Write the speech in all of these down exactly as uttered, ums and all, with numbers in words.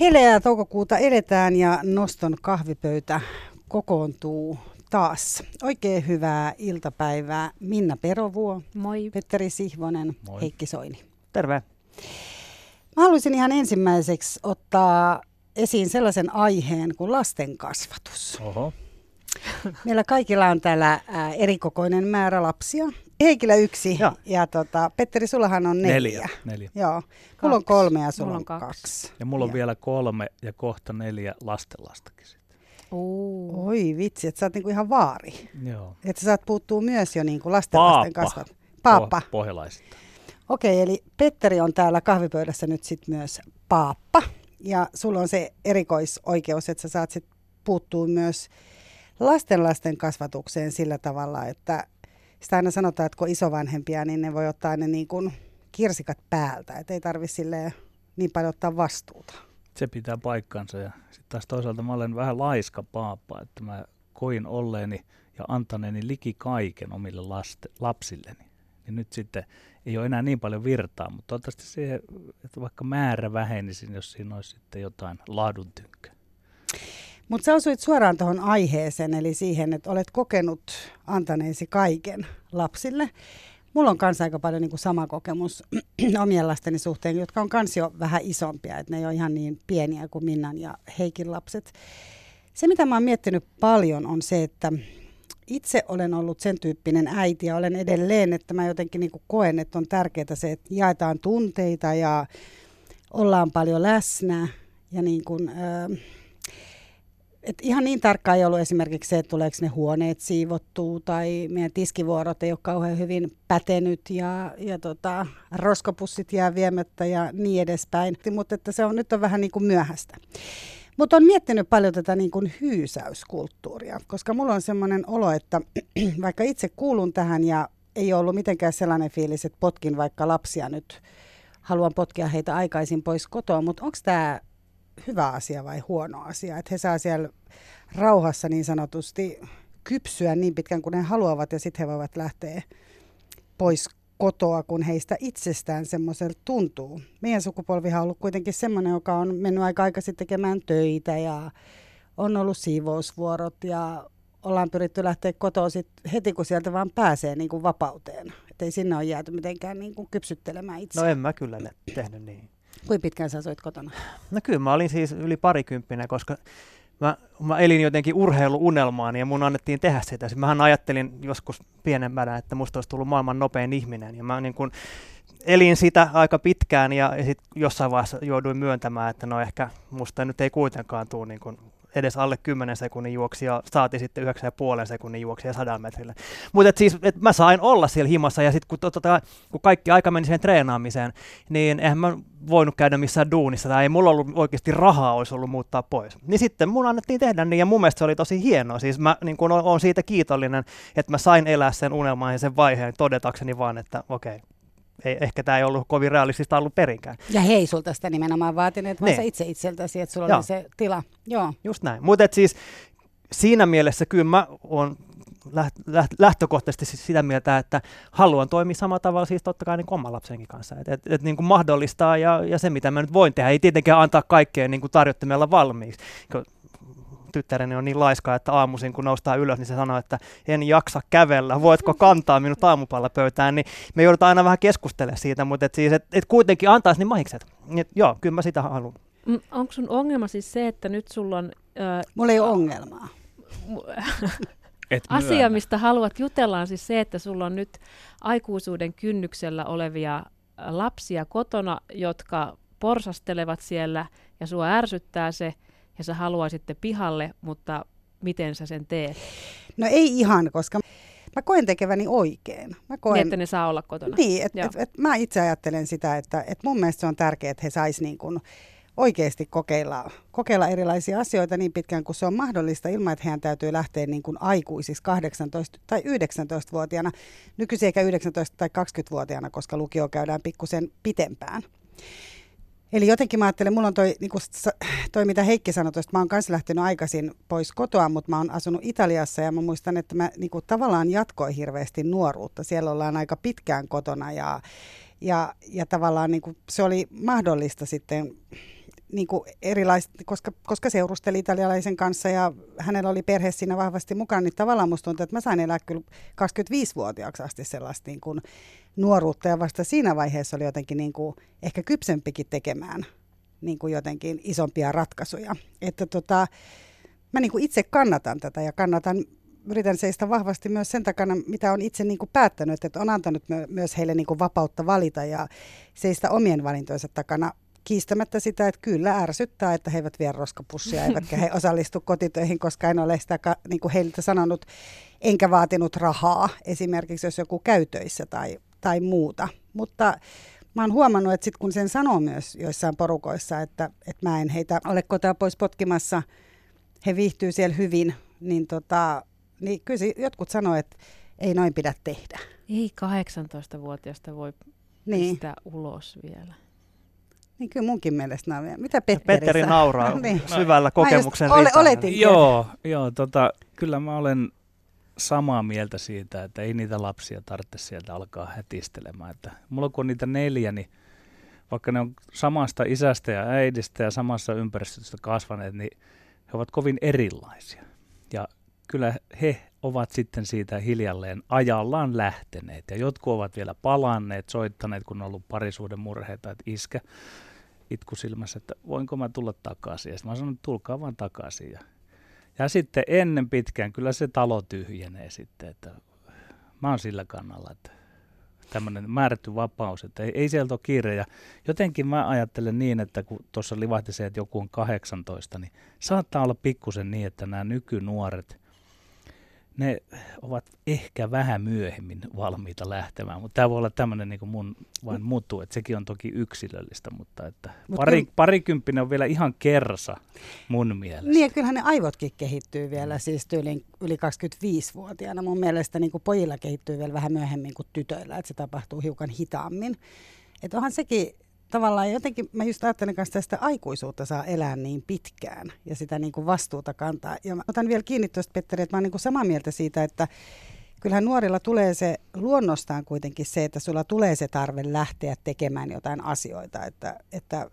Heleää toukokuuta eletään ja Noston kahvipöytä kokoontuu taas. Oikein hyvää iltapäivää Minna Perovuo, moi. Petteri Sihvonen, moi. Heikki Soini. Terve. Mä haluaisin ihan ensimmäiseksi ottaa esiin sellaisen aiheen kuin lasten kasvatus. Oho. Meillä kaikilla on täällä erikokoinen määrä lapsia. Heikillä yksi ja, ja tota, Petteri, sullahan on neljä. Neljä. neljä. Joo. Mulla on kolme ja sulla on kaksi. kaksi. Ja mulla on ja. vielä kolme ja kohta neljä lastenlastakin. Ooh. Oi vitsi, että sä oot niinku ihan vaari. Joo. Että sä saat puuttua myös jo niinku lastenlasten kasvat. Paappa. Po- pohjalaisista. Okei, eli Petteri on täällä kahvipöydässä nyt sit myös paappa. Ja sulla on se erikoisoikeus, että sä saat sit puuttua myös lastenlasten kasvatukseen sillä tavalla, että sitä aina sanotaan, että kun isovanhempia, niin ne voi ottaa ne niin kuin kirsikat päältä, että ei tarvitse niin paljon ottaa vastuuta. Se pitää paikkansa ja sitten taas toisaalta mä olen vähän laiska paappa, että mä koin olleeni ja antaneeni liki kaiken omille laste, lapsilleni. Ja nyt sitten ei ole enää niin paljon virtaa, mutta toivottavasti siihen, että vaikka määrä vähenisin, jos siinä olisi sitten jotain laaduntynkää. Mutta sä osuit suoraan tuohon aiheeseen, eli siihen, että olet kokenut antaneesi kaiken lapsille. Mulla on kanssa aika paljon niinku sama kokemus omien lasteni suhteen, jotka on kans jo vähän isompia. Että ne ei ole ihan niin pieniä kuin Minnan ja Heikin lapset. Se, mitä mä oon miettinyt paljon, on se, että itse olen ollut sen tyyppinen äiti ja olen edelleen, että mä jotenkin niinku koen, että on tärkeää se, että jaetaan tunteita ja ollaan paljon läsnä ja niin kuin... Öö, Et ihan niin tarkkaan ei ollut esimerkiksi se, että tuleeko ne huoneet siivottua tai meidän tiskivuorot ei ole kauhean hyvin pätenyt ja, ja tota, roskapussit jää viemättä ja niin edespäin. Mutta että se on, nyt on vähän niin kuin myöhäistä. Mutta olen miettinyt paljon tätä niin kuin hyysäyskulttuuria, koska mulla on semmoinen olo, että vaikka itse kuulun tähän ja ei ollut mitenkään sellainen fiilis, että potkin vaikka lapsia nyt, haluan potkia heitä aikaisin pois kotoa, mutta onko tämä hyvä asia vai huono asia, että he saa siellä rauhassa niin sanotusti kypsyä niin pitkään kuin he haluavat ja sitten he voivat lähteä pois kotoa, kun heistä itsestään semmoiselta tuntuu. Meidän sukupolvihan on ollut kuitenkin semmoinen, joka on mennyt aika aikaisin tekemään töitä ja on ollut siivousvuorot ja ollaan pyritty lähteä kotoa sit heti, kun sieltä vaan pääsee niin kuin vapauteen. Että ei sinne ole jääty mitenkään niin kuin kypsyttelemään itseään. No en mä kyllä tehnyt niin. Kuinka pitkään sä asuit kotona? No kyllä mä olin siis yli parikymppinen, koska mä, mä elin jotenkin urheiluunelmaani ja mun annettiin tehdä sitä. Sitten mähän ajattelin joskus pienemmänä, että musta olisi tullut maailman nopein ihminen. Ja mä niin kun elin sitä aika pitkään ja, ja sitten jossain vaiheessa jouduin myöntämään, että no ehkä musta nyt ei kuitenkaan tule niin kun edes alle kymmenen sekunnin juoksija, saati sitten yhdeksän pilkku viisi sekunnin juoksija sadan metrillä. Mutta siis, et mä sain olla siellä himassa ja sitten kun, tota, kun kaikki aika meni siihen treenaamiseen, niin eihän mä voinut käydä missään duunissa tai ei mulla ollut oikeasti rahaa olisi ollut muuttaa pois. Niin sitten mun annettiin tehdä niin ja mun mielestä se oli tosi hienoa. Siis mä niin kun oon siitä kiitollinen, että mä sain elää sen unelman ja sen vaiheen todetakseni vaan, että okei. Okay. Ei, ehkä tämä ei ollut kovin realistista ollut perinkään. Ja hei, sulta sitä nimenomaan vaatineet, vaan sä itse itseltäsi, että sulla Joo. oli se tila. Joo. Just näin. Mutta siis siinä mielessä kyllä mä oon lähtökohtaisesti sitä mieltä, että haluan toimia samalla tavalla siis totta kai niin kuin oman lapsenkin kanssa. Että et, et niin kuin mahdollistaa ja, ja se, mitä mä nyt voin tehdä, ei tietenkään antaa kaikkea niin kuin tarjottimella valmiiksi. Tyttäreni on niin laiskaa, että aamuisin kun noustaan ylös, niin se sanoo, että en jaksa kävellä, voitko kantaa minut aamupallapöytään, niin me joudutaan aina vähän keskustelemaan siitä, mutta et siis, et, et kuitenkin antaisi ne mahikset. Et joo, kyllä mä sitä haluan. Onko sun ongelma siis se, että nyt sulla on... Äh, Mulla ei ole ongelmaa. Asia, mistä haluat jutella, on siis se, että sulla on nyt aikuisuuden kynnyksellä olevia lapsia kotona, jotka porsastelevat siellä ja sua ärsyttää se, ja sä haluaisitte pihalle, mutta miten sä sen teet? No ei ihan, koska mä koen tekeväni oikein. Mä koen... Niin, että ne saa olla kotona. Niin, että et, et mä itse ajattelen sitä, että et mun mielestä se on tärkeää, että he sais niin kun oikeasti kokeilla, kokeilla erilaisia asioita niin pitkään kuin se on mahdollista, ilman että heidän täytyy lähteä niin kun aikuisiksi kahdeksantoista- tai yhdeksäntoista-vuotiaana, nykyisin eikä yhdeksäntoista- tai kaksikymmentä-vuotiaana, koska lukio käydään pikkusen pitempään. Eli jotenkin mä ajattelen, mulla on toi, niinku, toi mitä Heikki sanoi tuosta, mä oon kanssa lähtenyt aikaisin pois kotoa, mutta mä oon asunut Italiassa ja mä muistan, että mä niinku, tavallaan jatkoin hirveästi nuoruutta. Siellä ollaan aika pitkään kotona ja, ja, ja tavallaan niinku, se oli mahdollista sitten niin kuin erilaiset, koska, koska seurusteli italialaisen kanssa ja hänellä oli perhe siinä vahvasti mukana, niin tavallaan musta tuntuu, että mä sain elää kyllä kaksikymmentäviisivuotiaaksi asti sellaista niin kuin nuoruutta ja vasta siinä vaiheessa oli jotenkin niin kuin ehkä kypsempikin tekemään niin kuin jotenkin isompia ratkaisuja. Että tota, mä niin kuin itse kannatan tätä ja kannatan, yritän seistä vahvasti myös sen takana, mitä on itse niin kuin päättänyt, että on antanut myös heille niin kuin vapautta valita ja seistä omien valintojensa takana. Kiistämättä sitä, että kyllä ärsyttää, että he eivät vie roskapussia, eivätkä he osallistu kotitöihin, koska en ole sitä niin kuin heiltä sanonut, enkä vaatinut rahaa, esimerkiksi jos joku käy töissä tai, tai muuta. Mutta mä oon huomannut, että sit kun sen sanoo myös joissain porukoissa, että, että mä en heitä ole kotoa pois potkimassa, he viihtyy siellä hyvin, niin, tota, niin kyllä jotkut sanoo, että ei noin pidä tehdä. Ei kahdeksantoistavuotiaasta voi niin. pistää ulos vielä. Niin kyllä munkin mielestä nämä. Mitä Petteri, Petteri nauraa niin. syvällä kokemuksen ole, ritaan. Joo, joo tota, kyllä mä olen samaa mieltä siitä, että ei niitä lapsia tarvitse sieltä alkaa hätistelemään. Että mulla kun on niitä neljä, niin vaikka ne on samasta isästä ja äidistä ja samassa ympäristöstä kasvaneet, niin he ovat kovin erilaisia. Ja kyllä he ovat sitten siitä hiljalleen ajallaan lähteneet. Ja jotkut ovat vielä palanneet, soittaneet, kun on ollut parisuuden murheita, että iskä itku silmässä, että voinko mä tulla takaisin. Ja sitten mä sanon, että tulkaa vaan takaisin. Ja sitten ennen pitkään kyllä se talo tyhjenee sitten, että mä oon sillä kannalla, että tämmöinen määrätty vapaus, että ei, ei sieltä ole kiire. Ja jotenkin mä ajattelen niin, että kun tuossa livahti se, että joku on kahdeksantoista, niin saattaa olla pikkusen niin, että nämä nykynuoret, ne ovat ehkä vähän myöhemmin valmiita lähtemään, mutta tämä voi olla tämmöinen niin kuin mun vain mutu, että sekin on toki yksilöllistä, mutta että Mut pari, kyllä, parikymppinen on vielä ihan kersa mun mielestä. Niin ja kyllähän ne aivotkin kehittyy vielä siis tyylin yli kaksikymmentäviisivuotiaana. Mun mielestä niin kuin pojilla kehittyy vielä vähän myöhemmin kuin tytöillä, että se tapahtuu hiukan hitaammin. Että onhan sekin tavallaan jotenkin, mä just ajattelen kanssa, että sitä aikuisuutta saa elää niin pitkään ja sitä niin kuin vastuuta kantaa. Ja mä otan vielä kiinni tuosta, Petteri, että mä oon niin kuin samaa mieltä siitä, että kyllähän nuorilla tulee se luonnostaan kuitenkin se, että sulla tulee se tarve lähteä tekemään jotain asioita. Että, että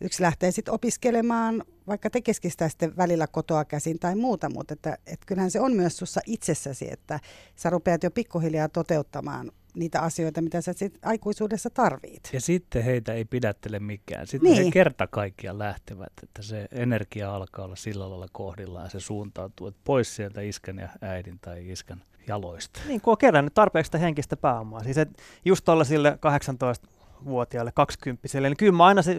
yksi lähtee sitten opiskelemaan, vaikka tekisikin sitä sitten välillä kotoa käsin tai muuta, mutta että, että kyllähän se on myös sussa itsessäsi, että sä rupeat jo pikkuhiljaa toteuttamaan niitä asioita, mitä sä sit aikuisuudessa tarvit. Ja sitten heitä ei pidättele mikään. Sitten niin. he kerta kaikkiaan lähtevät, että se energia alkaa olla sillä lailla kohdillaan ja se suuntautuu, että pois sieltä iskän ja äidin tai iskän jaloista. Niin kuin on kerännyt tarpeeksi henkistä pääomaa. Siis et just tuollaisille kahdeksantoistavuotiaille, kaksikymppisille, niin kyllä mä aina se,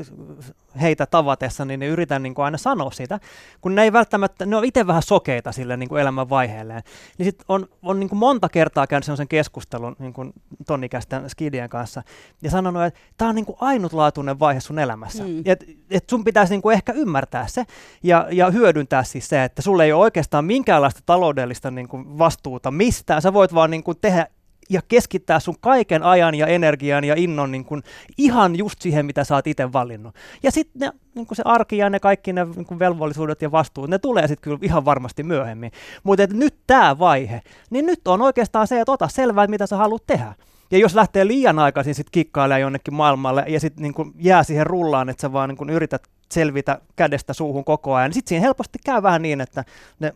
heitä tavatessa, niin ne yritän niin kuin aina sanoa sitä, kun ne ei välttämättä, ne on itse vähän sokeita sille niin kuin elämän vaiheelleen. Niin sitten on, on niin kuin monta kertaa käynyt semmoisen keskustelun niin kuin ton ikäisten skidien kanssa ja sanonut, että tämä on niin kuin ainutlaatuinen vaihe sun elämässä. Mm. Että et sun pitäisi niin kuin ehkä ymmärtää se ja, ja hyödyntää siis se, että sulla ei ole oikeastaan minkäänlaista taloudellista niin kuin vastuuta mistään. Sä voit vaan niin kuin tehdä ja keskittää sun kaiken ajan ja energian ja innon niin kun ihan just siihen, mitä sä oot itse valinnut. Ja sitten niin se arki ja ne kaikki ne niin velvollisuudet ja vastuut, ne tulee sitten kyllä ihan varmasti myöhemmin. Mutta nyt tämä vaihe, niin nyt on oikeastaan se, että ota selvää, mitä sä haluat tehdä. Ja jos lähtee liian aikaisin sitten kikkailemaan jonnekin maailmalle ja sitten niin jää siihen rullaan, että sä vaan niin yrität selvitä kädestä suuhun koko ajan, niin sitten siinä helposti käy vähän niin, että ne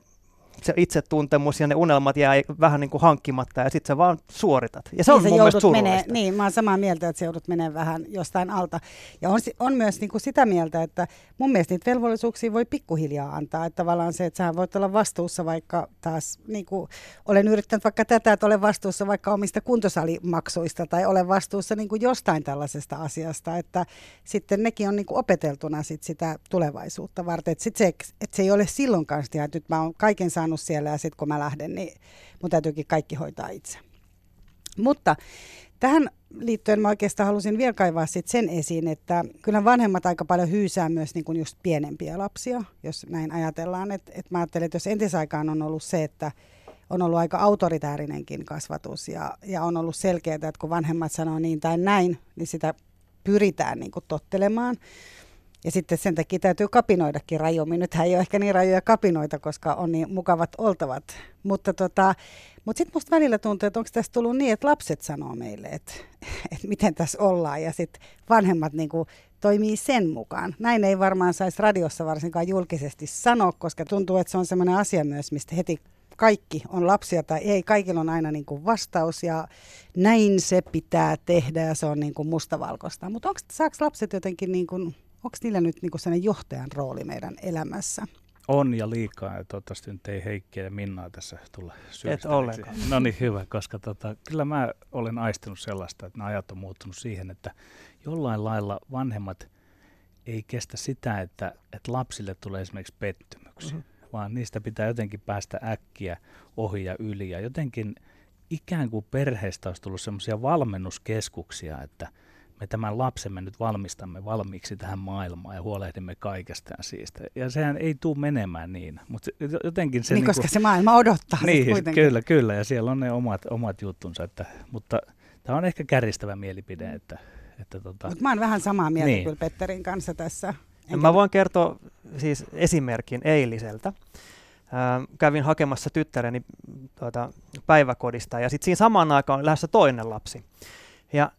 se itsetuntemus ja ne unelmat jää vähän niin kuin hankkimatta ja sitten sä vaan suoritat. Ja se niin on se mun mielestä surullista. Niin, mä oon samaa mieltä, että se joudut menee vähän jostain alta. Ja on, on myös niin kuin sitä mieltä, että mun mielestä niitä velvollisuuksia voi pikkuhiljaa antaa. Että tavallaan se, että sä voit olla vastuussa vaikka taas, niin kuin olen yrittänyt vaikka tätä, että olen vastuussa vaikka omista kuntosalimaksuista tai olen vastuussa niin kuin jostain tällaisesta asiasta. Että sitten nekin on niin kuin opeteltuna sit sitä tulevaisuutta varten. Että se, et se ei ole silloinkaan sitä, että nyt mä oon kaiken saanut siellä ja sitten kun mä lähden, niin mun täytyykin kaikki hoitaa itse. Mutta tähän liittyen mä oikeastaan halusin vielä kaivaa sit sen esiin, että kyllähän vanhemmat aika paljon hyysää myös niin kun just pienempiä lapsia, jos näin ajatellaan. Et, et mä ajattelen, että jos entisaikaan on ollut se, että on ollut aika autoritäärinenkin kasvatus ja, ja on ollut selkeää, että kun vanhemmat sanoo niin tai näin, niin sitä pyritään niin kun tottelemaan. Ja sitten sen takia täytyy kapinoidakin rajummin. Nythän ei ole ehkä niin rajoja kapinoita, koska on niin mukavat oltavat. Mutta tota, mut sitten musta välillä tuntuu, että onko tässä tullut niin, että lapset sanoo meille, että et miten tässä ollaan. Ja sitten vanhemmat niinku toimii sen mukaan. Näin ei varmaan saisi radiossa varsinkaan julkisesti sanoa, koska tuntuu, että se on sellainen asia myös, mistä heti kaikki on lapsia tai ei. Kaikilla on aina niin kuin vastaus ja näin se pitää tehdä ja se on niin kuin mustavalkoista. Mutta saako lapset jotenkin, niin kuin, onko niillä nyt niin kuin sellainen johtajan rooli meidän elämässä? On ja liikaa, ja toivottavasti nyt ei Heikki ja Minnaa tässä tulla syystäneeksi. No niin, hyvä, koska tota, kyllä mä olen aistinut sellaista, että nämä ajat on muuttunut siihen, että jollain lailla vanhemmat ei kestä sitä, että, että lapsille tulee esimerkiksi pettymyksiä, mm-hmm. vaan niistä pitää jotenkin päästä äkkiä ohi ja yli. Ja jotenkin ikään kuin perheestä olisi tullut semmoisia valmennuskeskuksia, että me tämän lapsemme nyt valmistamme valmiiksi tähän maailmaan ja huolehdimme kaikestaan siitä. Ja sehän ei tule menemään niin. Mut jotenkin se niin, niin koska kun, se maailma odottaa niin, sitten kuitenkin. Kyllä, kyllä. Ja siellä on ne omat, omat juttunsa. Että, mutta tämä on ehkä kärjistävä mielipide. Että, että tota, Mut mä oon vähän samaa mieltä niin. Kyllä Petterin kanssa tässä. Enkä... Mä voin kertoa siis esimerkin eiliseltä. Äh, kävin hakemassa tyttäreni tuota, päiväkodista ja sitten siinä samaan aikaan on lähdössä toinen lapsi. Ja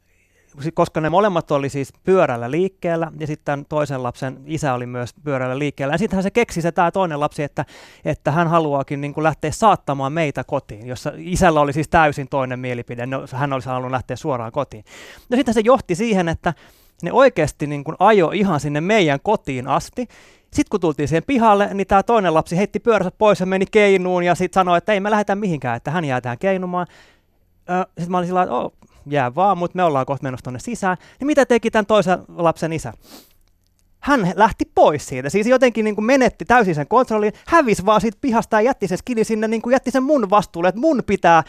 koska ne molemmat oli siis pyörällä liikkeellä ja sitten toisen lapsen isä oli myös pyörällä liikkeellä. Ja sittenhän se keksi se tämä toinen lapsi, että, että hän haluaakin niin kuin lähteä saattamaan meitä kotiin, jossa isällä oli siis täysin toinen mielipide. No, hän olisi halunnut lähteä suoraan kotiin. No sitten se johti siihen, että ne oikeasti niin kuin ajoi ihan sinne meidän kotiin asti. Sitten kun tultiin siihen pihalle, niin tämä toinen lapsi heitti pyöränsä pois ja meni keinuun ja sitten sanoi, että ei me lähdetä mihinkään, että hän jää tähän keinumaan. Sitten mä olin sillä lailla, että oh, jää vaan, mutta me ollaan kohta menossa tuonne sisään. Niin mitä teki tämän toisen lapsen isä? Hän lähti pois siitä, siis jotenkin niin kuin menetti täysin sen kontrollin, hävisi vaan siitä pihasta ja jätti sen skidin sinne, niin kuin jätti sen mun vastuulle, että mun pitää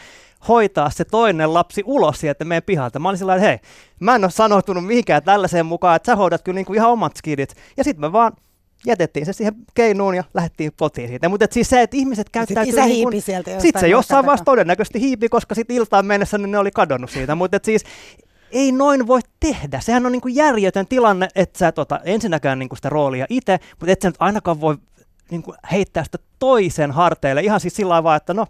hoitaa se toinen lapsi ulos sieltä meidän pihalta. Mä olin sillä lailla, että hei, mä en ole sanoutunut mihinkään tällaiseen mukaan, että sä hoidat kyllä niin kuin ihan omat skidit. Ja sitten mä vaan jätettiin se siihen keinuun ja lähdettiin potiin siitä. Mutta siis se, että ihmiset käyttää... Sitten isä hiipi kun... sieltä jostain. Sitten se jossain vaiheessa todennäköisesti hiipi, koska sitten iltaan mennessä ne oli kadonnut siitä. Mutta siis ei noin voi tehdä. Sehän on niinku järjetön tilanne, että sä et ota ensinnäkään niinku sitä roolia itse, mutta et sä nyt ainakaan voi niinku heittää sitä toisen harteille. Ihan siis sillä lailla vaan, että no,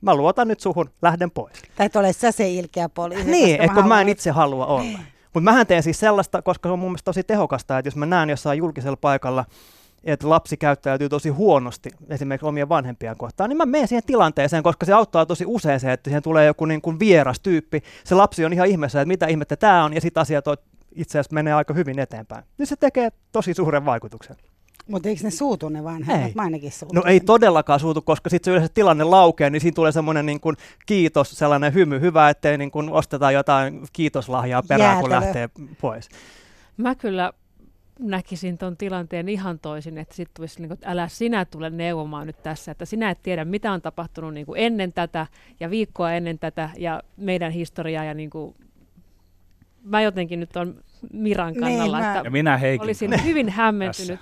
mä luotan nyt suhun, lähden pois. Tai et ole sä se ilkeä poliisi. Niin, että kun mä en itse halua olla. Mutta mähän teen siis sellaista, koska se on mun mielestä tosi tehokasta, että jos mä näen jossain julkisella paikalla, että lapsi käyttäytyy tosi huonosti esimerkiksi omia vanhempiaan kohtaan, niin mä menen siihen tilanteeseen, koska se auttaa tosi usein se, että siihen tulee joku niin kuin vieras tyyppi. Se lapsi on ihan ihmeessä, että mitä ihmettä tämä on, ja sitten asiat itse asiassa menee aika hyvin eteenpäin. Niin se tekee tosi suuren vaikutuksen. Mutta eikö ne suutu ne vanhemmat? Mä ainakin suutun. No ei todellakaan suutu, koska sitten se yleensä tilanne laukeaa, niin siinä tulee semmoinen niin kuin kiitos, sellainen hymy. Hyvä, ettei niin kuin osteta jotain kiitoslahjaa perään, jäätelö, kun lähtee pois. Mä kyllä näkisin ton tilanteen ihan toisin, että sitten tulisi, niin että älä sinä tule neuvomaan nyt tässä, että sinä et tiedä, mitä on tapahtunut niin kuin ennen tätä ja viikkoa ennen tätä ja meidän historiaa ja niin kuin mä jotenkin nyt on Miran kannalla, niin, että minä olisin hyvin hämmentynyt.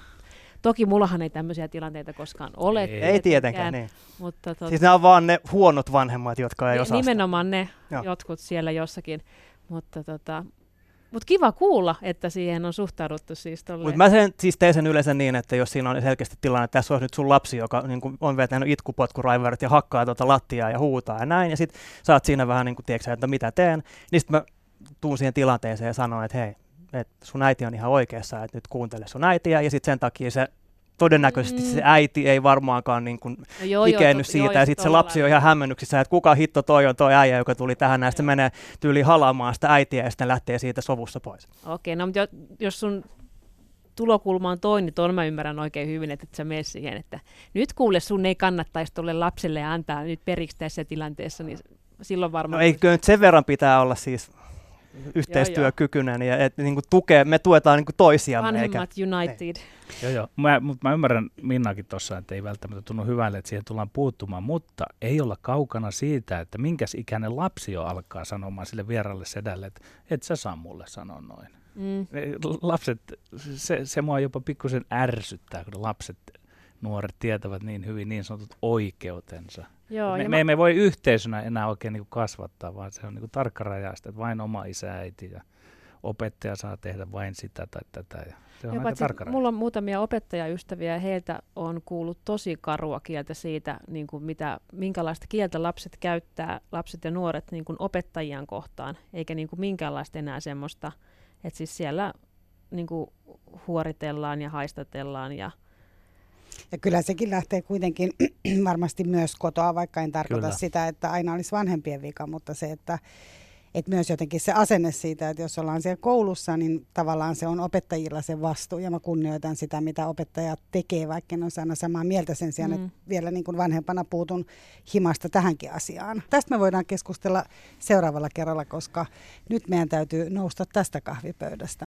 Toki mullahan ei tämmöisiä tilanteita koskaan ole. Ei, ei tietenkään, niin. Mutta tot... Siis nämä on vaan ne huonot vanhemmat, jotka ei osaa. Nimenomaan ne joo. Jotkut siellä jossakin. Mutta tota... Mut kiva kuulla, että siihen on suhtauduttu siis tolleen. Mutta mä sen, siis tein sen yleensä niin, että jos siinä on selkeästi tilanne, että tässä olisi nyt sun lapsi, joka niin kun on vetänyt itkupotkuraivarit ja hakkaa tuota lattiaa ja huutaa ja näin, ja sit sä oot siinä vähän niin kuin, tiedätkö, että mitä teen, niin sit mä tuun siihen tilanteeseen ja sanon, että hei, että sun äiti on ihan oikeassa, että nyt kuuntele sun äitiä, ja sitten sen takia se todennäköisesti mm. se äiti ei varmaankaan niin kuin no joo, ikennyt joo, siitä, joo, ja sitten se lapsi on ihan hämmennyksissä, että kuka hitto toi on toi äijä, joka tuli tähän, ja sitten menee tyyliin halaamaan sitä äitiä, ja sitten lähtee siitä sovussa pois. Okei, no mutta jos sun tulokulma on toi, niin tuolla mä ymmärrän oikein hyvin, että et sä mene siihen, että nyt kuule, sun ei kannattaisi tuolle lapselle antaa nyt periksi tässä tilanteessa, niin silloin varmaan... No eikö nyt sen verran pitää olla siis... yhteistyökykyinen ja et, niin kuin tukee, me tuetaan niin kuin toisiamme. Vanhemmat eikä, united. Ei. Joo, joo. Mä, mutta mä ymmärrän Minnakin tuossa, että ei välttämättä tunnu hyvälle, että siihen tullaan puuttumaan, mutta ei olla kaukana siitä, että minkäs ikäinen lapsi jo alkaa sanomaan sille vieralle sedälle, että et sä saa mulle sanoa noin. Mm. Lapset, se, se mua jopa pikkusen ärsyttää, kun lapset, nuoret tietävät niin hyvin niin sanotut oikeutensa. Joo, me, me emme voi yhteisönä enää oikein niin kuin kasvattaa, vaan se on niin kuin tarkkarajaista, että vain oma isä, äiti ja opettaja saa tehdä vain sitä tai tätä. Ja se on aika tarkkarajaista. Mulla on muutamia opettajaystäviä ja heiltä on kuullut tosi karua kieltä siitä, niin kuin mitä, minkälaista kieltä lapset käyttää, lapset ja nuoret niin kuin opettajiaan kohtaan, eikä niin kuin minkäänlaista enää semmoista, että siis siellä niin kuin huoritellaan ja haistatellaan. Ja, ja kyllä sekin lähtee kuitenkin varmasti myös kotoa, vaikka en tarkoita kyllä. sitä, että aina olisi vanhempien vika, mutta se, että et myös jotenkin se asenne siitä, että jos ollaan siellä koulussa, niin tavallaan se on opettajilla se vastuu. Ja mä kunnioitan sitä, mitä opettajat tekee, vaikka en ole aina samaa mieltä sen sijaan, mm. että vielä niin kuin vanhempana puutun himasta tähänkin asiaan. Tästä me voidaan keskustella seuraavalla kerralla, koska nyt meidän täytyy nousta tästä kahvipöydästä.